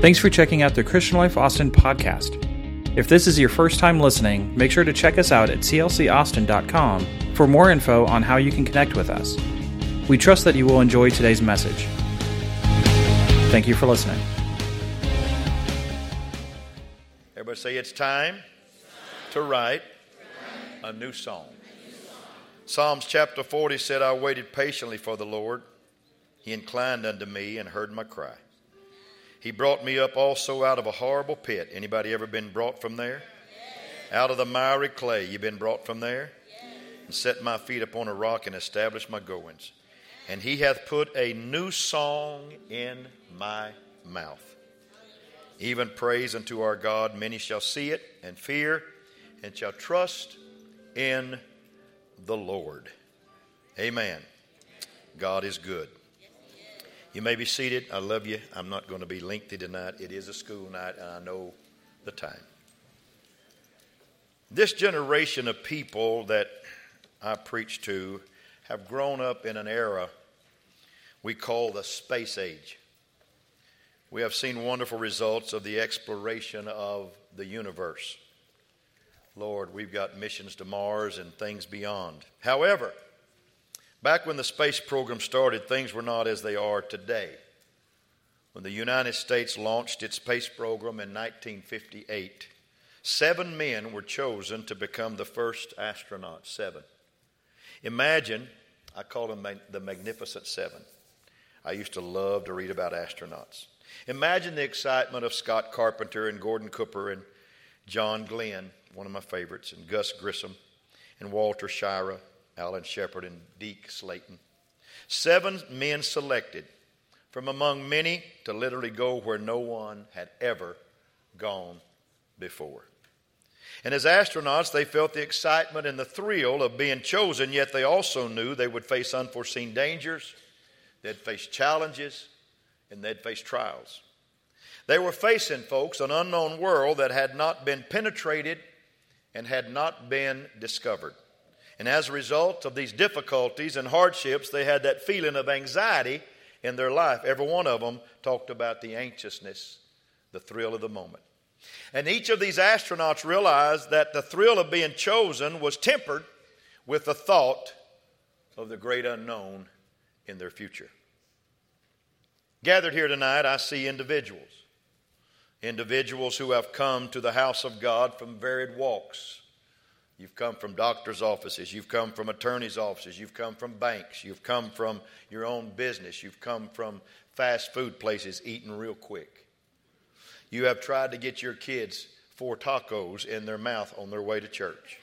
Thanks for checking out the Christian Life Austin podcast. If this is your first time listening, make sure to check us out at clcaustin.com for more info on how you can connect with us. We trust that you will enjoy today's message. Thank you for listening. Everybody say it's time to write a new song. Psalms chapter 40 said, I waited patiently for the Lord. He inclined unto me and heard my cry. He brought me up also out of a horrible pit. Anybody ever been brought from there? Yes. Out of the miry clay, you been brought from there? Yes. And set my feet upon a rock and established my goings. And he hath put a new song in my mouth. Even praise unto our God. Many shall see it and fear and shall trust in the Lord. Amen. God is good. You may be seated. I love you. I'm not going to be lengthy tonight. It is a school night, and I know the time. This generation of people that I preach to have grown up in an era we call the space age. We have seen wonderful results of the exploration of the universe. Lord, we've got missions to Mars and things beyond. However, back when the space program started, things were not as they are today. When the United States launched its space program in 1958, 7 men were chosen to become the first astronauts. 7. Imagine, I call them the Magnificent 7. I used to love to read about astronauts. Imagine the excitement of Scott Carpenter and Gordon Cooper and John Glenn, one of my favorites, and Gus Grissom and Walter Schirra, Alan Shepard, and Deke Slayton. 7 men selected from among many to literally go where no one had ever gone before. And as astronauts, they felt the excitement and the thrill of being chosen, yet they also knew they would face unforeseen dangers, they'd face challenges, and they'd face trials. They were facing, folks, an unknown world that had not been penetrated and had not been discovered. And as a result of these difficulties and hardships, they had that feeling of anxiety in their life. Every one of them talked about the anxiousness, the thrill of the moment. And each of these astronauts realized that the thrill of being chosen was tempered with the thought of the great unknown in their future. Gathered here tonight, I see individuals who have come to the house of God from varied walks. You've come from doctor's offices. You've come from attorney's offices. You've come from banks. You've come from your own business. You've come from fast food places eating real quick. You have tried to get your kids 4 tacos in their mouth on their way to church.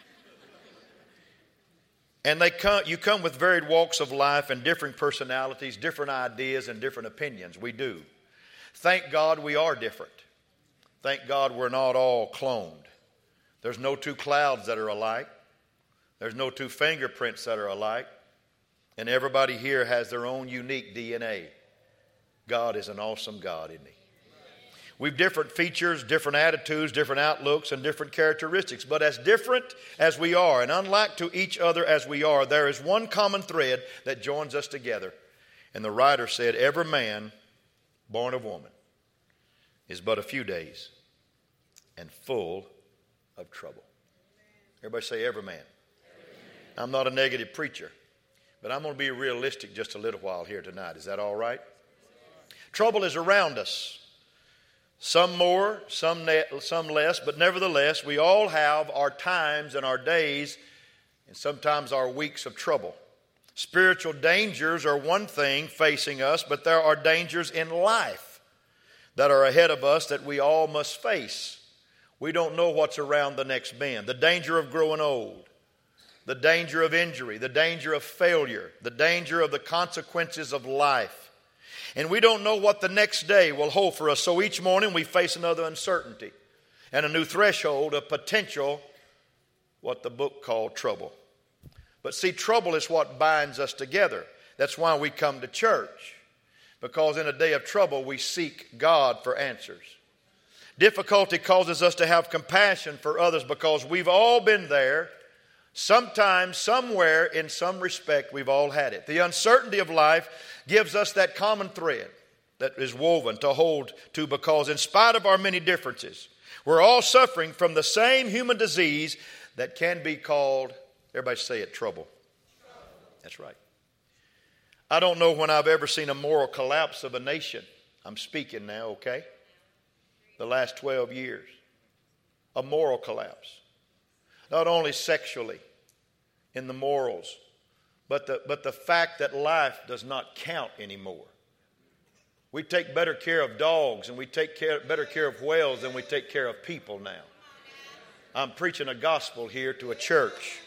And you come with varied walks of life and different personalities, different ideas, and different opinions. We do. Thank God we are different. Thank God we're not all cloned. There's no 2 clouds that are alike. There's no 2 fingerprints that are alike. And everybody here has their own unique DNA. God is an awesome God, isn't he? We've different features, different attitudes, different outlooks, and different characteristics. But as different as we are, and unlike to each other as we are, there is one common thread that joins us together. And the writer said, every man born of woman is but a few days and full of trouble. Everybody say every man. I'm not a negative preacher, but I'm going to be realistic just a little while here tonight. Is that all right? Trouble is around us. Some more, some less, but nevertheless, we all have our times and our days and sometimes our weeks of trouble. Spiritual dangers are one thing facing us, but there are dangers in life that are ahead of us that we all must face. We don't know what's around the next bend. The danger of growing old, the danger of injury, the danger of failure, the danger of the consequences of life. And we don't know what the next day will hold for us. So each morning we face another uncertainty and a new threshold of potential, what the book called trouble. But see, trouble is what binds us together. That's why we come to church, because in a day of trouble we seek God for answers. Difficulty causes us to have compassion for others because we've all been there. Sometime, somewhere, in some respect, we've all had it. The uncertainty of life gives us that common thread that is woven to hold to, because in spite of our many differences, we're all suffering from the same human disease that can be called, everybody say it, trouble. That's right. I don't know when I've ever seen a moral collapse of a nation. I'm speaking now, okay? The last 12 years. A moral collapse. Not only sexually in the morals, but the fact that life does not count anymore. We take better care of dogs and we take better care of whales than we take care of people now. I'm preaching a gospel here to a church.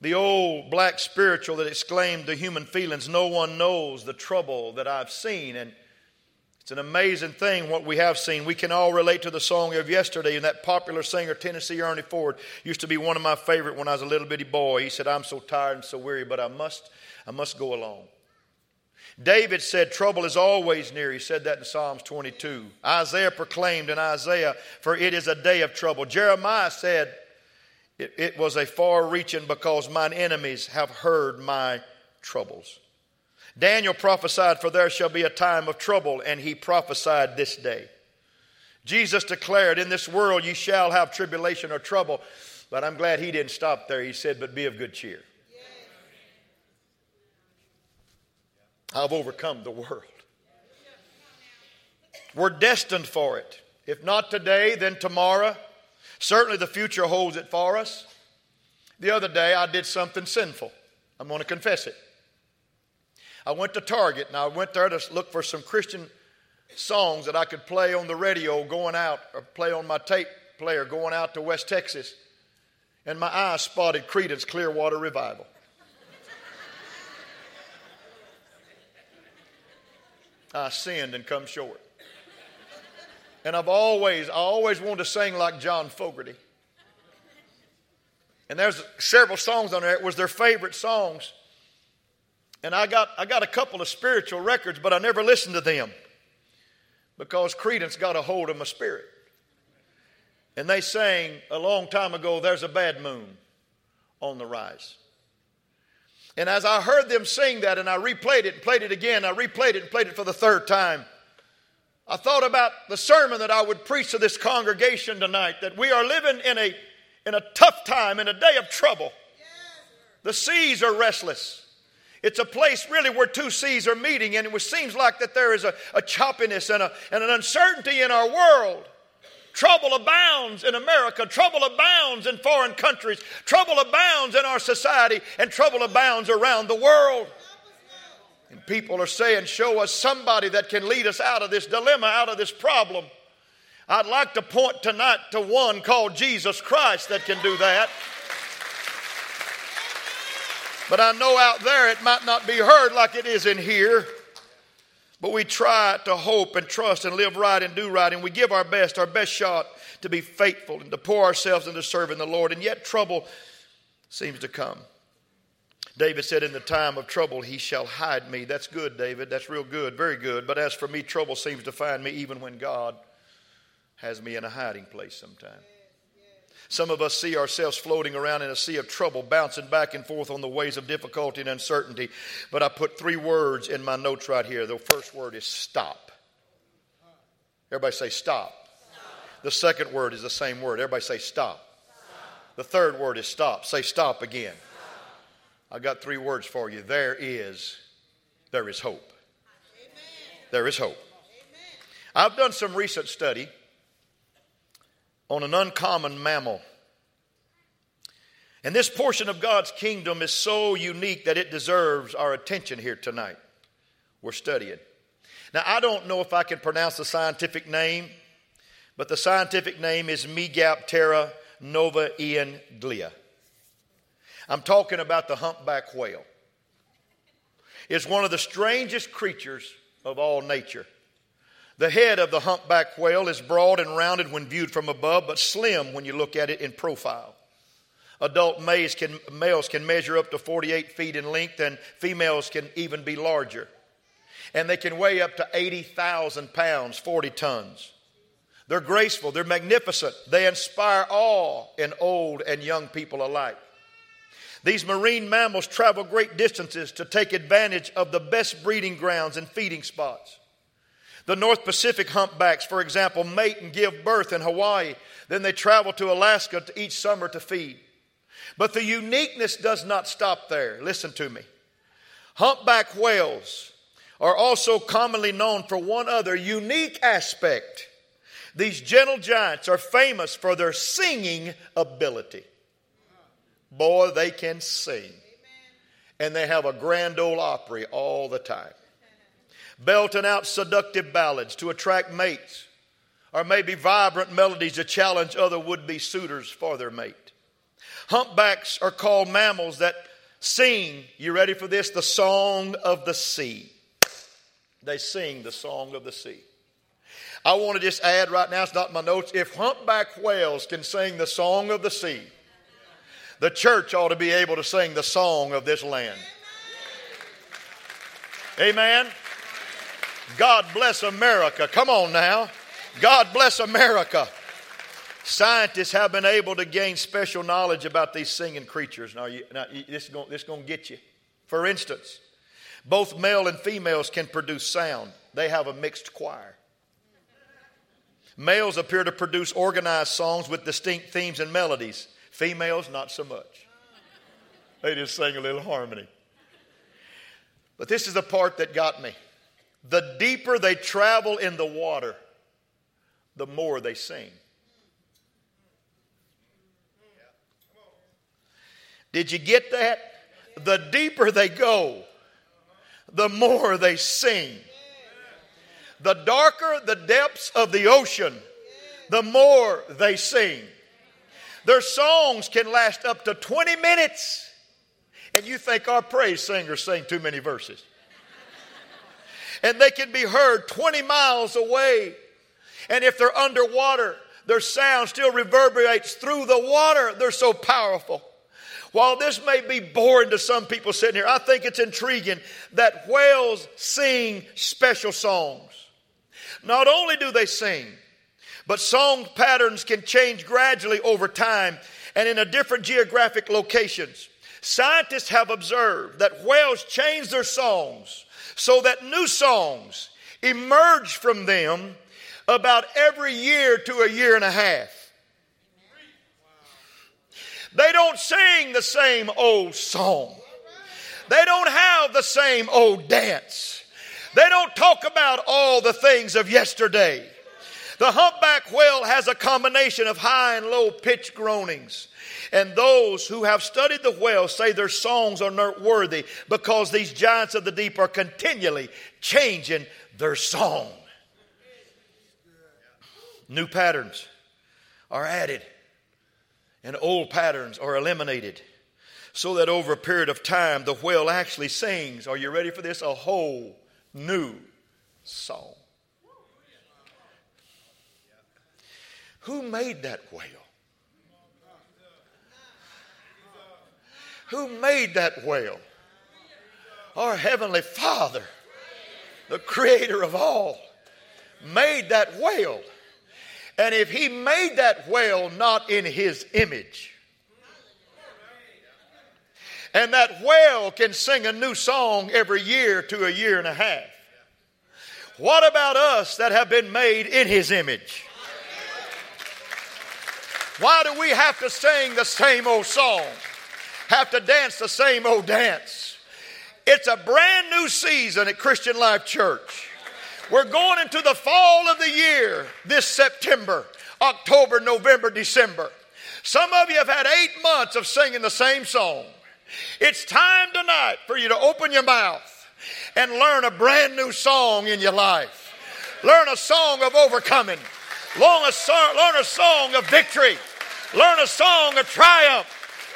The old black spiritual that exclaimed to human feelings, no one knows the trouble that I've seen. And it's an amazing thing what we have seen. We can all relate to the song of yesterday. And that popular singer, Tennessee Ernie Ford, used to be one of my favorite when I was a little bitty boy. He said, I'm so tired and so weary, but I must go along. David said, trouble is always near. He said that in Psalms 22. Isaiah proclaimed in Isaiah, for it is a day of trouble. Jeremiah said, it was a far-reaching because mine enemies have heard my troubles. Daniel prophesied, for there shall be a time of trouble, and he prophesied this day. Jesus declared, in this world you shall have tribulation or trouble. But I'm glad he didn't stop there. He said, but be of good cheer. I've overcome the world. We're destined for it. If not today, then tomorrow. Certainly the future holds it for us. The other day I did something sinful. I'm going to confess it. I went to Target and I went there to look for some Christian songs that I could play on the radio going out, or play on my tape player going out to West Texas. And my eyes spotted Creedence Clearwater Revival. I sinned and come short. And I always wanted to sing like John Fogerty. And there's several songs on there. It was their favorite songs. And I got a couple of spiritual records, but I never listened to them because Creedence got a hold of my spirit. And they sang a long time ago, there's a bad moon on the rise. And as I heard them sing that and I replayed it and played it again, I replayed it and played it for the third time, I thought about the sermon that I would preach to this congregation tonight, that we are living in a tough time, in a day of trouble. Yes. The seas are restless. It's a place really where two seas are meeting, and it seems like that there is a choppiness and an uncertainty in our world. Trouble abounds in America. Trouble abounds in foreign countries. Trouble abounds in our society, and trouble abounds around the world. And people are saying, show us somebody that can lead us out of this dilemma, out of this problem. I'd like to point tonight to one called Jesus Christ that can do that. But I know out there it might not be heard like it is in here. But we try to hope and trust and live right and do right. And we give our best shot to be faithful and to pour ourselves into serving the Lord. And yet trouble seems to come. David said, in the time of trouble, he shall hide me. That's good, David. That's real good. Very good. But as for me, trouble seems to find me even when God has me in a hiding place sometime. Some of us see ourselves floating around in a sea of trouble, bouncing back and forth on the waves of difficulty and uncertainty. But I put three words in my notes right here. The first word is stop. Everybody say stop. Stop. The second word is the same word. Everybody say stop. Stop. The third word is stop. Say stop again. I got three words for you. There is hope. Amen. There is hope. Amen. I've done some recent study on an uncommon mammal. And this portion of God's kingdom is so unique that it deserves our attention here tonight. We're studying. Now, I don't know if I can pronounce the scientific name, but the scientific name is Megaptera novaeangliae. I'm talking about the humpback whale. It's one of the strangest creatures of all nature. The head of the humpback whale is broad and rounded when viewed from above, but slim when you look at it in profile. Adult males can measure up to 48 feet in length, and females can even be larger. And they can weigh up to 80,000 pounds, 40 tons. They're graceful. They're magnificent. They inspire awe in old and young people alike. These marine mammals travel great distances to take advantage of the best breeding grounds and feeding spots. The North Pacific humpbacks, for example, mate and give birth in Hawaii. Then they travel to Alaska each summer to feed. But the uniqueness does not stop there. Listen to me. Humpback whales are also commonly known for one other unique aspect. These gentle giants are famous for their singing ability. Boy, they can sing. Amen. And they have a grand ole opry all the time. Belting out seductive ballads to attract mates, or maybe vibrant melodies to challenge other would-be suitors for their mate. Humpbacks are called mammals that sing, you ready for this? The song of the sea. They sing the song of the sea. I want to just add right now, it's not in my notes, if humpback whales can sing the song of the sea, the church ought to be able to sing the song of this land. Amen. God bless America. Come on now. God bless America. Scientists have been able to gain special knowledge about these singing creatures. Now this is going to get you. For instance, both male and females can produce sound. They have a mixed choir. Males appear to produce organized songs with distinct themes and melodies. Females, not so much. They just sing a little harmony. But this is the part that got me. The deeper they travel in the water, the more they sing. Did you get that? The deeper they go, the more they sing. The darker the depths of the ocean, the more they sing. Their songs can last up to 20 minutes. And you think our praise singers sing too many verses. And they can be heard 20 miles away. And if they're underwater, their sound still reverberates through the water. They're so powerful. While this may be boring to some people sitting here, I think it's intriguing that whales sing special songs. Not only do they sing, but song patterns can change gradually over time and in a different geographic locations. Scientists have observed that whales change their songs so that new songs emerge from them about every year to a year and a half. They don't sing the same old song. They don't have the same old dance. They don't talk about all the things of yesterday. The humpback whale has a combination of high and low pitch groanings. And those who have studied the whale say their songs are noteworthy because these giants of the deep are continually changing their song. New patterns are added and old patterns are eliminated so that over a period of time the whale actually sings, are you ready for this? A whole new song. Who made that whale? Who made that whale? Our Heavenly Father, the Creator of all, made that whale. And if He made that whale not in His image, and that whale can sing a new song every year to a year and a half, what about us that have been made in His image? Why do we have to sing the same old song? Have to dance the same old dance? It's a brand new season at Christian Life Church. We're going into the fall of the year this September, October, November, December. Some of you have had 8 months of singing the same song. It's time tonight for you to open your mouth and learn a brand new song in your life. Learn a song of overcoming. Learn a song of victory. Learn a song of triumph.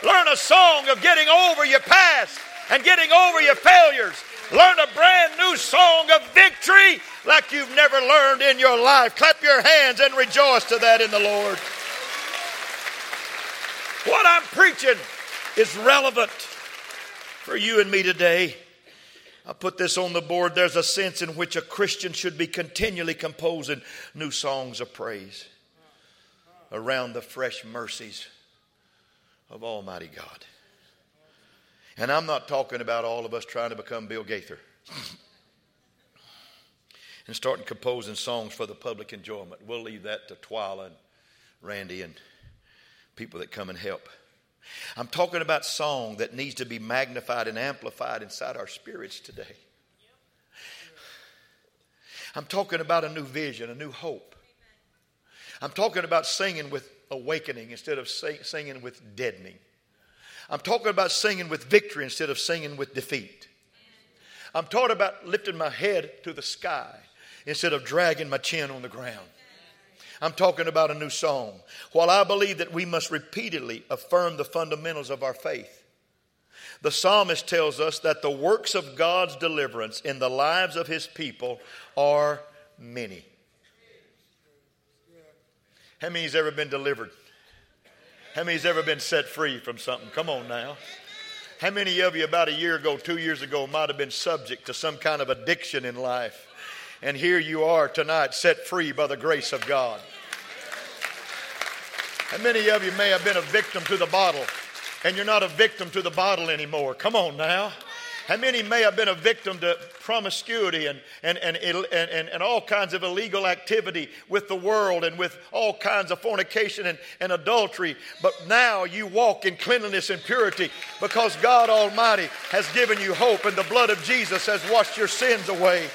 Learn a song of getting over your past and getting over your failures. Learn a brand new song of victory like you've never learned in your life. Clap your hands and rejoice to that in the Lord. What I'm preaching is relevant for you and me today. I put this on the board. There's a sense in which a Christian should be continually composing new songs of praise around the fresh mercies of Almighty God. And I'm not talking about all of us trying to become Bill Gaither and starting composing songs for the public enjoyment. We'll leave that to Twyla and Randy and people that come and help. I'm talking about song that needs to be magnified and amplified inside our spirits today. I'm talking about a new vision, a new hope. I'm talking about singing with awakening instead of singing with deadening. I'm talking about singing with victory instead of singing with defeat. I'm talking about lifting my head to the sky instead of dragging my chin on the ground. I'm talking about a new song. While I believe that we must repeatedly affirm the fundamentals of our faith, the psalmist tells us that the works of God's deliverance in the lives of his people are many. How many has ever been delivered? How many has ever been set free from something? Come on now. How many of you about a year ago, 2 years ago, might have been subject to some kind of addiction in life? And here you are tonight, set free by the grace of God. How many of you may have been a victim to the bottle, and you're not a victim to the bottle anymore? Come on now. How many may have been a victim to promiscuity and all kinds of illegal activity with the world and with all kinds of fornication and adultery? But now you walk in cleanliness and purity because God Almighty has given you hope and the blood of Jesus has washed your sins away.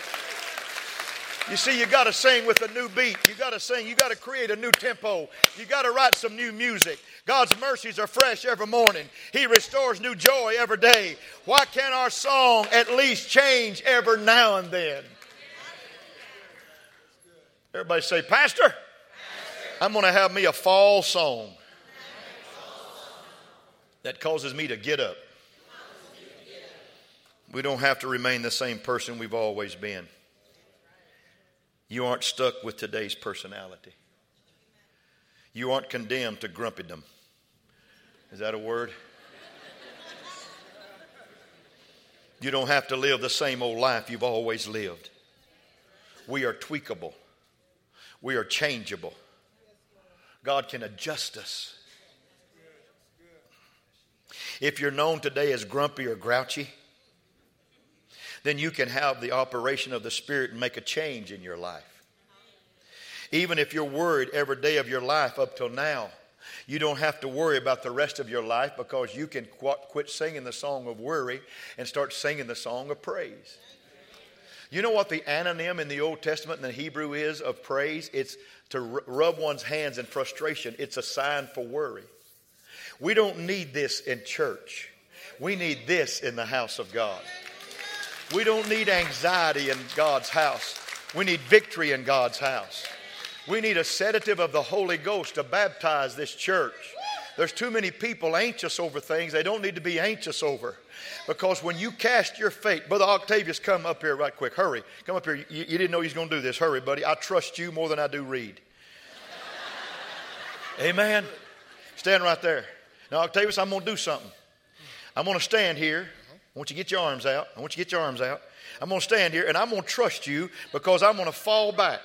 You see, you got to sing with a new beat. You got to sing. You got to create a new tempo. You got to write some new music. God's mercies are fresh every morning. He restores new joy every day. Why can't our song at least change every now and then? Everybody say, Pastor, I'm going to have me a fall song that causes me to get up. We don't have to remain the same person we've always been. You aren't stuck with today's personality. You aren't condemned to grumpydom. Is that a word? You don't have to live the same old life you've always lived. We are tweakable. We are changeable. God can adjust us. If you're known today as grumpy or grouchy, then you can have the operation of the Spirit and make a change in your life. Even if you're worried every day of your life up till now, you don't have to worry about the rest of your life because you can quit singing the song of worry and start singing the song of praise. You know what the anonym in the Old Testament and the Hebrew is of praise? It's to rub one's hands in frustration. It's a sign for worry. We don't need this in church. We need this in the house of God. We don't need anxiety in God's house. We need victory in God's house. We need a sedative of the Holy Ghost to baptize this church. There's too many people anxious over things they don't need to be anxious over. Because when you cast your fate, Brother Octavius, come up here right quick. Hurry. Come up here. You didn't know he was going to do this. Hurry, buddy. I trust you more than I do Reed. Amen. Stand right there. Now, Octavius, I'm going to do something. I'm going to stand here. I want you to get your arms out. I want you to get your arms out. I'm going to stand here and I'm going to trust you because I'm going to fall back.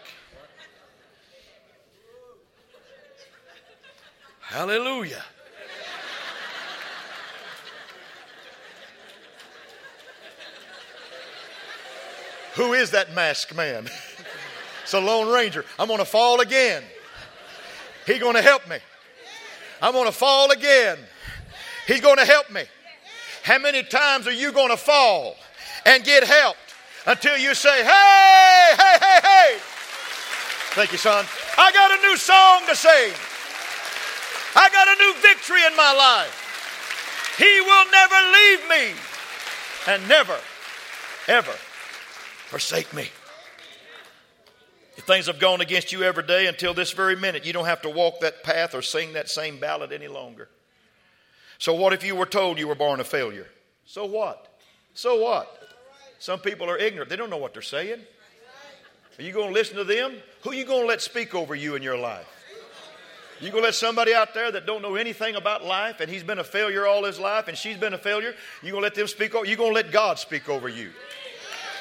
Hallelujah. Who is that masked man? It's a Lone Ranger. I'm going to fall again. He's going to help me. I'm going to fall again. He's going to help me. How many times are you going to fall and get helped until you say, hey, hey, hey, hey. Thank you, son. I got a new song to sing. I got a new victory in my life. He will never leave me and never, ever forsake me. If things have gone against you every day until this very minute, you don't have to walk that path or sing that same ballad any longer. So what if you were told you were born a failure? So what? So what? Some people are ignorant. They don't know what they're saying. Are you going to listen to them? Who are you going to let speak over you in your life? You going to let somebody out there that don't know anything about life and he's been a failure all his life and she's been a failure? You going to let them speak over you? You going to let God speak over you?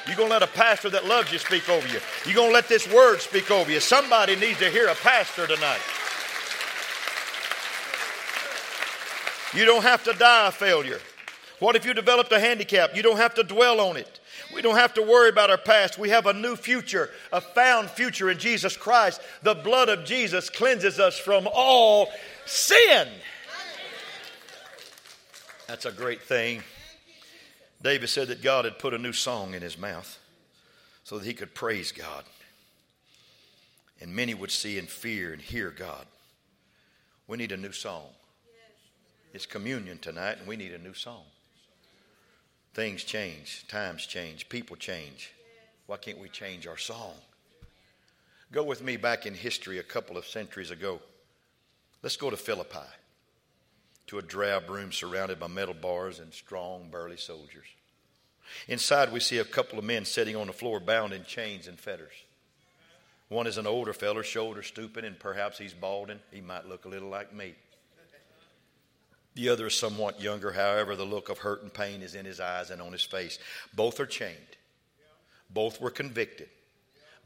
You going to let a pastor that loves you speak over you? You going to let this word speak over you? Somebody needs to hear a pastor tonight. You don't have to die a failure. What if you developed a handicap? You don't have to dwell on it. We don't have to worry about our past. We have a new future, a found future in Jesus Christ. The blood of Jesus cleanses us from all sin. That's a great thing. David said that God had put a new song in his mouth so that he could praise God. And many would see and fear and hear God. We need a new song. It's communion tonight, and we need a new song. Things change, times change, people change. Why can't we change our song? Go with me back in history a couple of centuries ago. Let's go to Philippi, to a drab room surrounded by metal bars and strong, burly soldiers. Inside we see a couple of men sitting on the floor bound in chains and fetters. One is an older fellow, shoulder stooping, and perhaps he's balding. He might look a little like me. The other is somewhat younger. However, the look of hurt and pain is in his eyes and on his face. Both are chained. Both were convicted.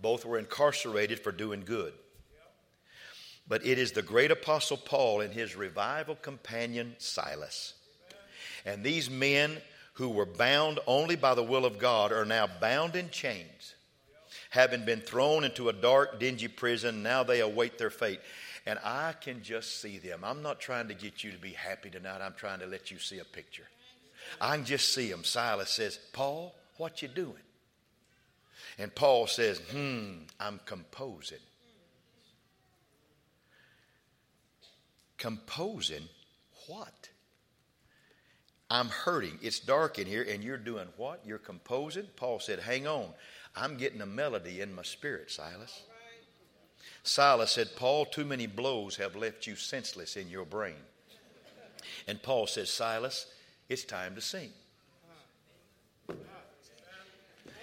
Both were incarcerated for doing good. But it is the great apostle Paul and his revival companion Silas. And these men who were bound only by the will of God are now bound in chains. Having been thrown into a dark, dingy prison, now they await their fate. And I can just see them. I'm not trying to get you to be happy tonight. I'm trying to let you see a picture. I can just see them. Silas says, Paul, what you doing? And Paul says, I'm composing. Composing what? I'm hurting. It's dark in here and you're doing what? You're composing? Paul said, hang on. I'm getting a melody in my spirit, Silas. Silas said, Paul, too many blows have left you senseless in your brain. And Paul says, Silas, it's time to sing.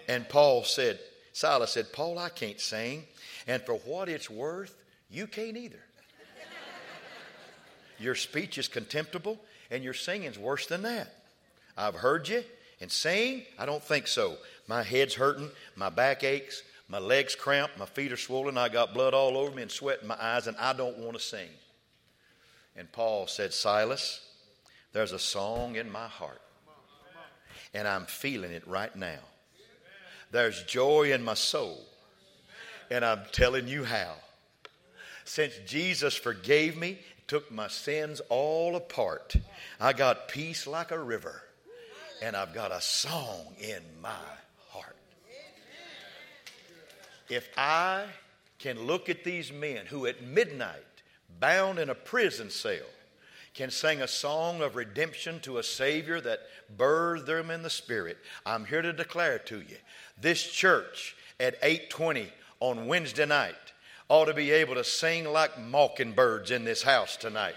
And Silas said, Paul, I can't sing. And for what it's worth, you can't either. Your speech is contemptible and your singing's worse than that. I've heard you and sing. I don't think so. My head's hurting. My back aches. My legs cramped, my feet are swollen, I got blood all over me and sweat in my eyes, and I don't want to sing. And Paul said, Silas, there's a song in my heart, and I'm feeling it right now. There's joy in my soul, and I'm telling you how. Since Jesus forgave me, took my sins all apart, I got peace like a river, and I've got a song in my heart. If I can look at these men who at midnight, bound in a prison cell, can sing a song of redemption to a Savior that birthed them in the Spirit, I'm here to declare to you, this church at 8:20 on Wednesday night ought to be able to sing like mockingbirds in this house tonight.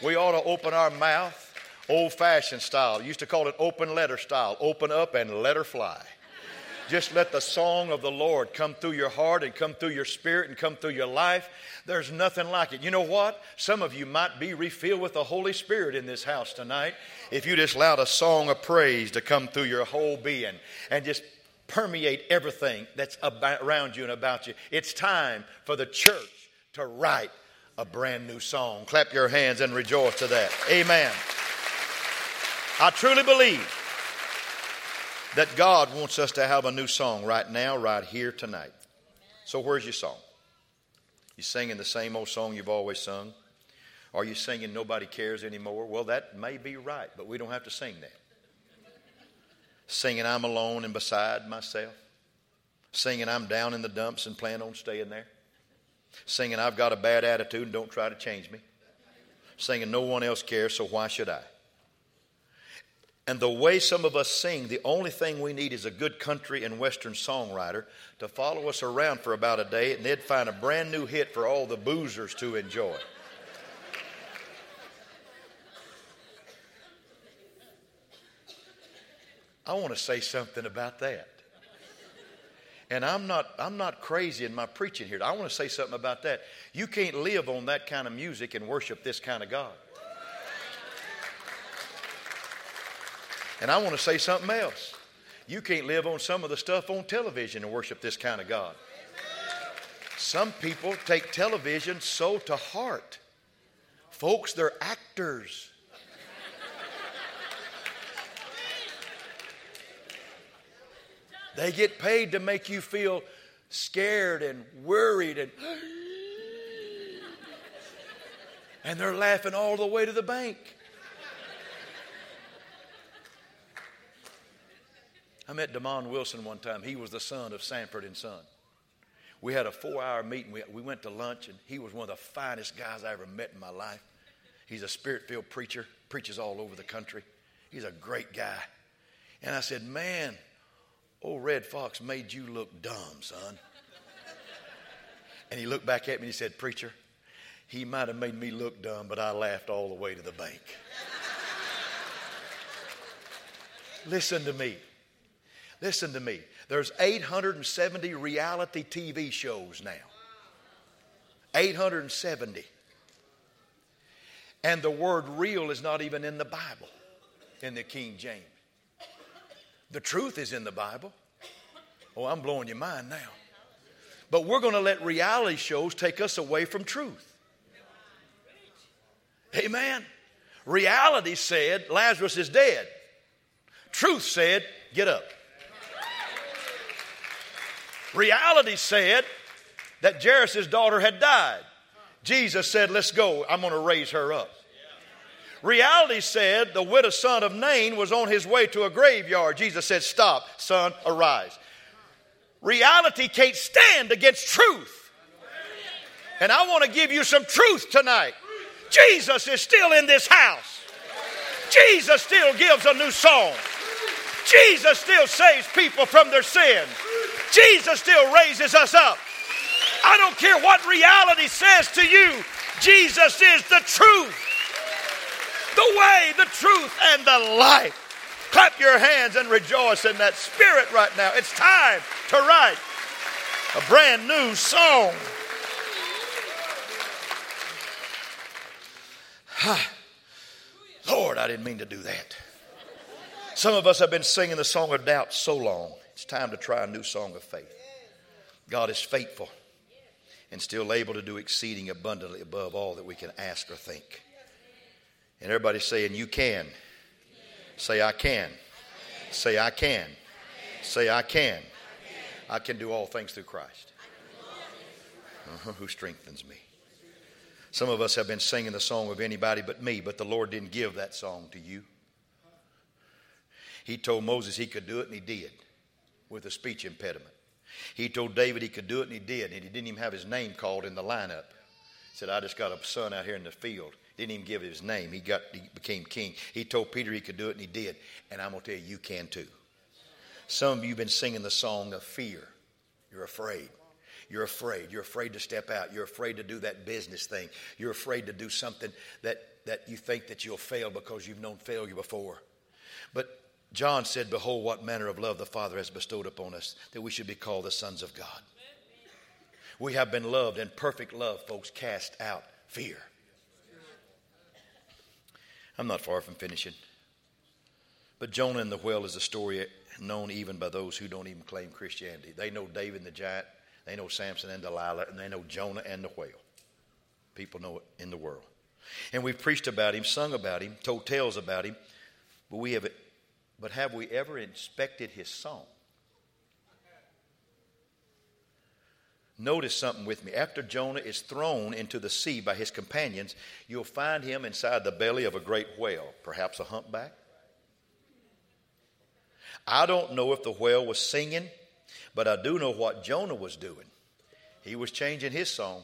We ought to open our mouth old-fashioned style. Used to call it open letter style. Open up and let her fly. Just let the song of the Lord come through your heart and come through your spirit and come through your life. There's nothing like it. You know what? Some of you might be refilled with the Holy Spirit in this house tonight if you just allowed a song of praise to come through your whole being and just permeate everything that's around you and about you. It's time for the church to write a brand new song. Clap your hands and rejoice to that. Amen. I truly believe that God wants us to have a new song right now, right here, tonight. Amen. So where's your song? You singing the same old song you've always sung? Are you singing Nobody Cares Anymore? Well, that may be right, but we don't have to sing that. Singing I'm Alone and Beside Myself. Singing I'm Down in the Dumps and Plan on Staying There. Singing I've Got a Bad Attitude and Don't Try to Change Me. Singing No One Else Cares, So Why Should I? And the way some of us sing, the only thing we need is a good country and western songwriter to follow us around for about a day, and they'd find a brand new hit for all the boozers to enjoy. I want to say something about that. And I'm not crazy in my preaching here. I want to say something about that. You can't live on that kind of music and worship this kind of God. And I want to say something else. You can't live on some of the stuff on television and worship this kind of God. Some people take television so to heart. Folks, they're actors. They get paid to make you feel scared and worried, and they're laughing all the way to the bank. I met DeMond Wilson one time. He was the son of Sanford and Son. We had a 4-hour meeting. We went to lunch, and he was one of the finest guys I ever met in my life. He's a spirit-filled preacher, preaches all over the country. He's a great guy. And I said, man, old Red Fox made you look dumb, son. And he looked back at me and he said, preacher, he might have made me look dumb, but I laughed all the way to the bank. Listen to me. Listen to me. There's 870 reality TV shows now. 870. And the word real is not even in the Bible, in the King James. The truth is in the Bible. Oh, I'm blowing your mind now. But we're going to let reality shows take us away from truth. Amen. Reality said Lazarus is dead. Truth said, get up. Reality said that Jairus' daughter had died. Jesus said, let's go. I'm going to raise her up. Reality said the widow son of Nain was on his way to a graveyard. Jesus said, stop, son, arise. Reality can't stand against truth. And I want to give you some truth tonight. Jesus is still in this house. Jesus still gives a new song. Jesus still saves people from their sins. Jesus still raises us up. I don't care what reality says to you. Jesus is the truth, the way, the truth, and the life. Clap your hands and rejoice in that spirit right now. It's time to write a brand new song. Lord, I didn't mean to do that. Some of us have been singing the song of doubt so long. It's time to try a new song of faith. God is faithful and still able to do exceeding abundantly above all that we can ask or think. And everybody's saying, you can. Say, I can. Say, I can. Say, I can. I can do all things through Christ. Who strengthens me. Some of us have been singing the song of anybody but me, but the Lord didn't give that song to you. He told Moses he could do it, and he did, with a speech impediment. He told David he could do it, and he did, and he didn't even have his name called in the lineup. He said, I just got a son out here in the field. Didn't even give his name. He became king. He told Peter he could do it, and he did. And I'm going to tell you, you can too. Some of you have been singing the song of fear. You're afraid. You're afraid. You're afraid to step out. You're afraid to do that business thing. You're afraid to do something that you think that you'll fail because you've known failure before. But John said, behold, what manner of love the Father has bestowed upon us, that we should be called the sons of God. We have been loved, and perfect love, folks, cast out fear. I'm not far from finishing. But Jonah and the whale is a story known even by those who don't even claim Christianity. They know David and the giant, they know Samson and Delilah, and they know Jonah and the whale. People know it in the world. And we've preached about him, sung about him, told tales about him, but have we ever inspected his song? Notice something with me. After Jonah is thrown into the sea by his companions, you'll find him inside the belly of a great whale, perhaps a humpback. I don't know if the whale was singing, but I do know what Jonah was doing. He was changing his song.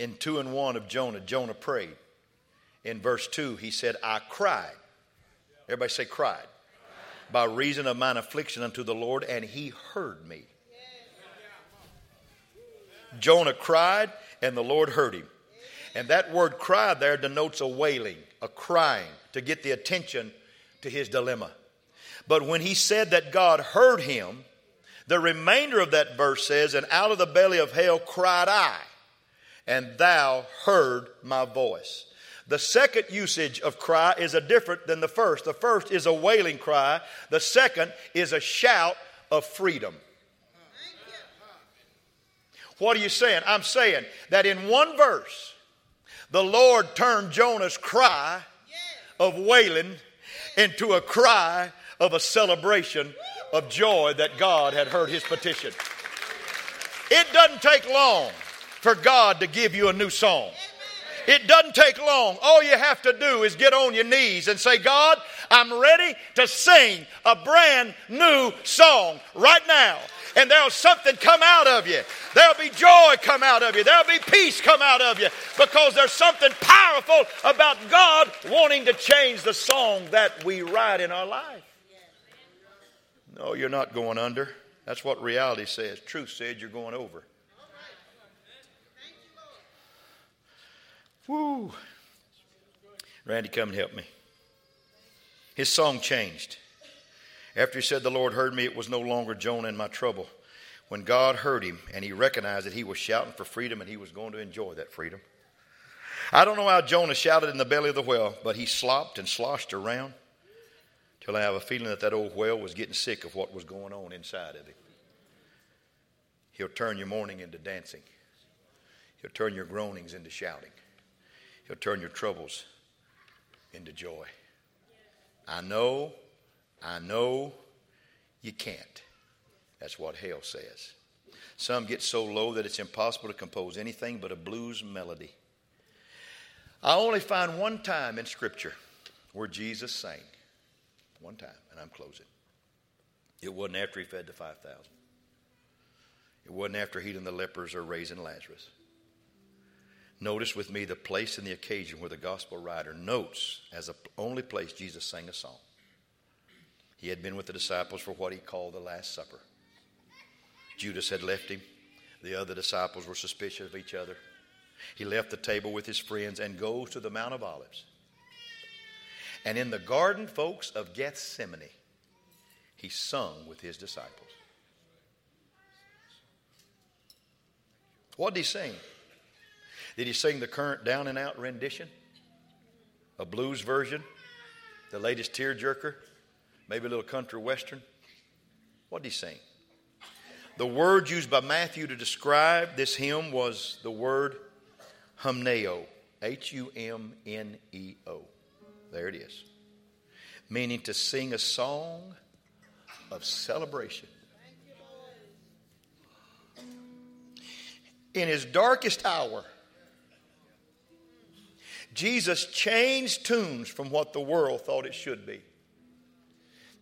In 2 and 1 of Jonah, Jonah prayed. In verse 2, he said, I cried. Everybody say cried. Cried. By reason of mine affliction unto the Lord, and he heard me. Yes. Jonah cried, and the Lord heard him. And that word cry there denotes a wailing, a crying, to get the attention to his dilemma. But when he said that God heard him, the remainder of that verse says, and out of the belly of hell cried I, and thou heard my voice. The second usage of cry is different than the first. The first is a wailing cry. The second is a shout of freedom. What are you saying? I'm saying that in one verse, the Lord turned Jonah's cry of wailing into a cry of a celebration of joy that God had heard his petition. It doesn't take long for God to give you a new song. It doesn't take long. All you have to do is get on your knees and say, God, I'm ready to sing a brand new song right now. And there'll something come out of you. There'll be joy come out of you. There'll be peace come out of you. Because there's something powerful about God wanting to change the song that we write in our life. No, you're not going under. That's what reality says. Truth said you're going over. Woo. Randy, come and help me. His song changed. After he said, the Lord heard me, it was no longer Jonah in my trouble. When God heard him and he recognized that he was shouting for freedom and he was going to enjoy that freedom. I don't know how Jonah shouted in the belly of the whale, but he slopped and sloshed around till I have a feeling that that old whale was getting sick of what was going on inside of him. He'll turn your mourning into dancing. He'll turn your groanings into shouting. He'll turn your troubles into joy. I know you can't. That's what hell says. Some get so low that it's impossible to compose anything but a blues melody. I only find one time in Scripture where Jesus sang. One time, and I'm closing. It wasn't after he fed the 5,000. It wasn't after healing the lepers or raising Lazarus. Notice with me the place and the occasion where the gospel writer notes as the only place Jesus sang a song. He had been with the disciples for what he called the Last Supper. Judas had left him. The other disciples were suspicious of each other. He left the table with his friends and goes to the Mount of Olives. And in the garden, folks, of Gethsemane, he sung with his disciples. What did he sing? Did he sing the current down and out rendition? A blues version? The latest tearjerker? Maybe a little country western? What did he sing? The word used by Matthew to describe this hymn was the word humneo. H-U-M-N-E-O. There it is. Meaning to sing a song of celebration. In his darkest hour, Jesus changed tunes from what the world thought it should be.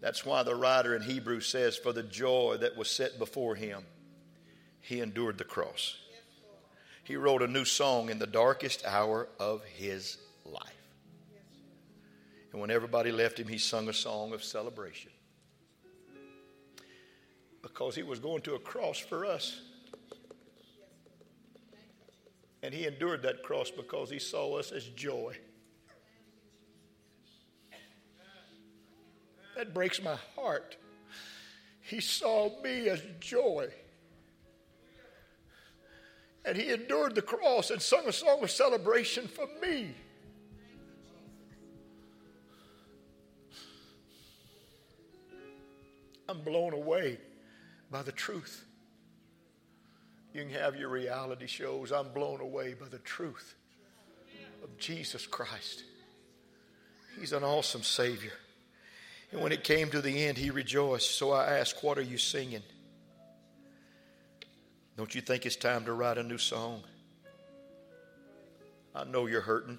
That's why the writer in Hebrews says, for the joy that was set before him, he endured the cross. He wrote a new song in the darkest hour of his life. And when everybody left him, he sung a song of celebration. Because he was going to a cross for us. And he endured that cross because he saw us as joy. That breaks my heart. He saw me as joy. And he endured the cross and sung a song of celebration for me. I'm blown away by the truth. You can have your reality shows. I'm blown away by the truth of Jesus Christ. He's an awesome Savior. And when it came to the end, he rejoiced. So I asked, what are you singing? Don't you think it's time to write a new song? I know you're hurting.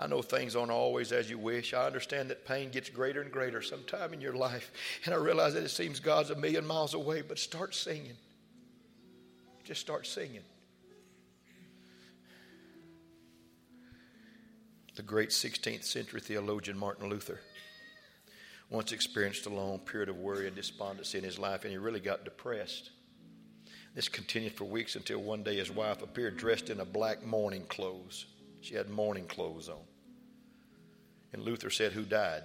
I know things aren't always as you wish. I understand that pain gets greater and greater sometime in your life. And I realize that it seems God's a million miles away, but start singing. Just start singing. The great 16th century theologian Martin Luther once experienced a long period of worry and despondency in his life, and he really got depressed. This continued for weeks until one day his wife appeared dressed in a black mourning clothes. She had mourning clothes on. And Luther said, who died?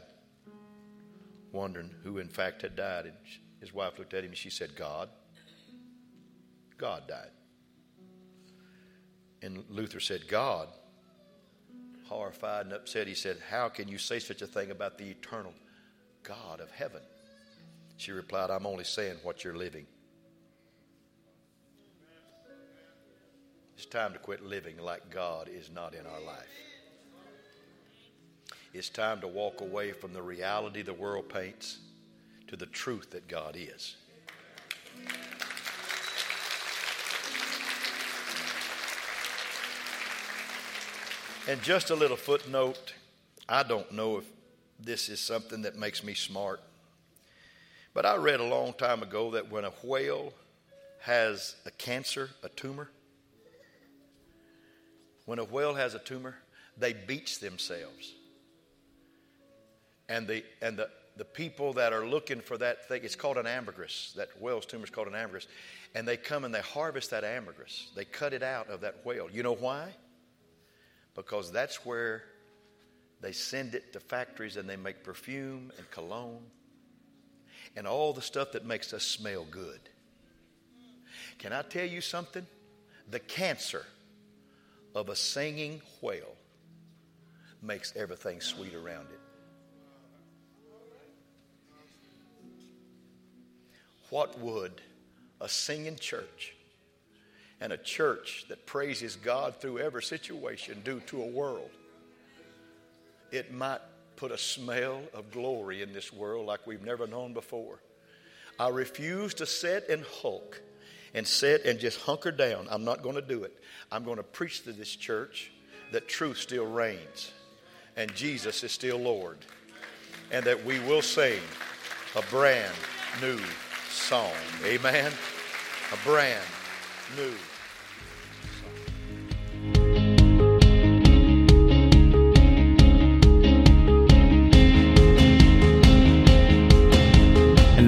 Wondering who in fact had died. And his wife looked at him and she said, God. God died. And Luther said, God? Horrified and upset, he said, how can you say such a thing about the eternal God of heaven? She replied, I'm only saying what you're living. It's time to quit living like God is not in our life. It's time to walk away from the reality the world paints to the truth that God is. And just a little footnote, I don't know if this is something that makes me smart, but I read a long time ago that when a whale has a cancer, a tumor, when a whale has a tumor, they beach themselves. And the people that are looking for that thing, it's called an ambergris. That whale's tumor is called an ambergris. And they come and they harvest that ambergris. They cut it out of that whale. You know why? Because that's where they send it to factories and they make perfume and cologne and all the stuff that makes us smell good. Can I tell you something? The cancer of a singing whale makes everything sweet around it. What would a singing church and a church that praises God through every situation do to a world? It might put a smell of glory in this world like we've never known before. I refuse to sit and hulk and sit and just hunker down. I'm not going to do it. I'm going to preach to this church that truth still reigns and Jesus is still Lord, and that we will sing a brand new song. Amen? A brand new song. And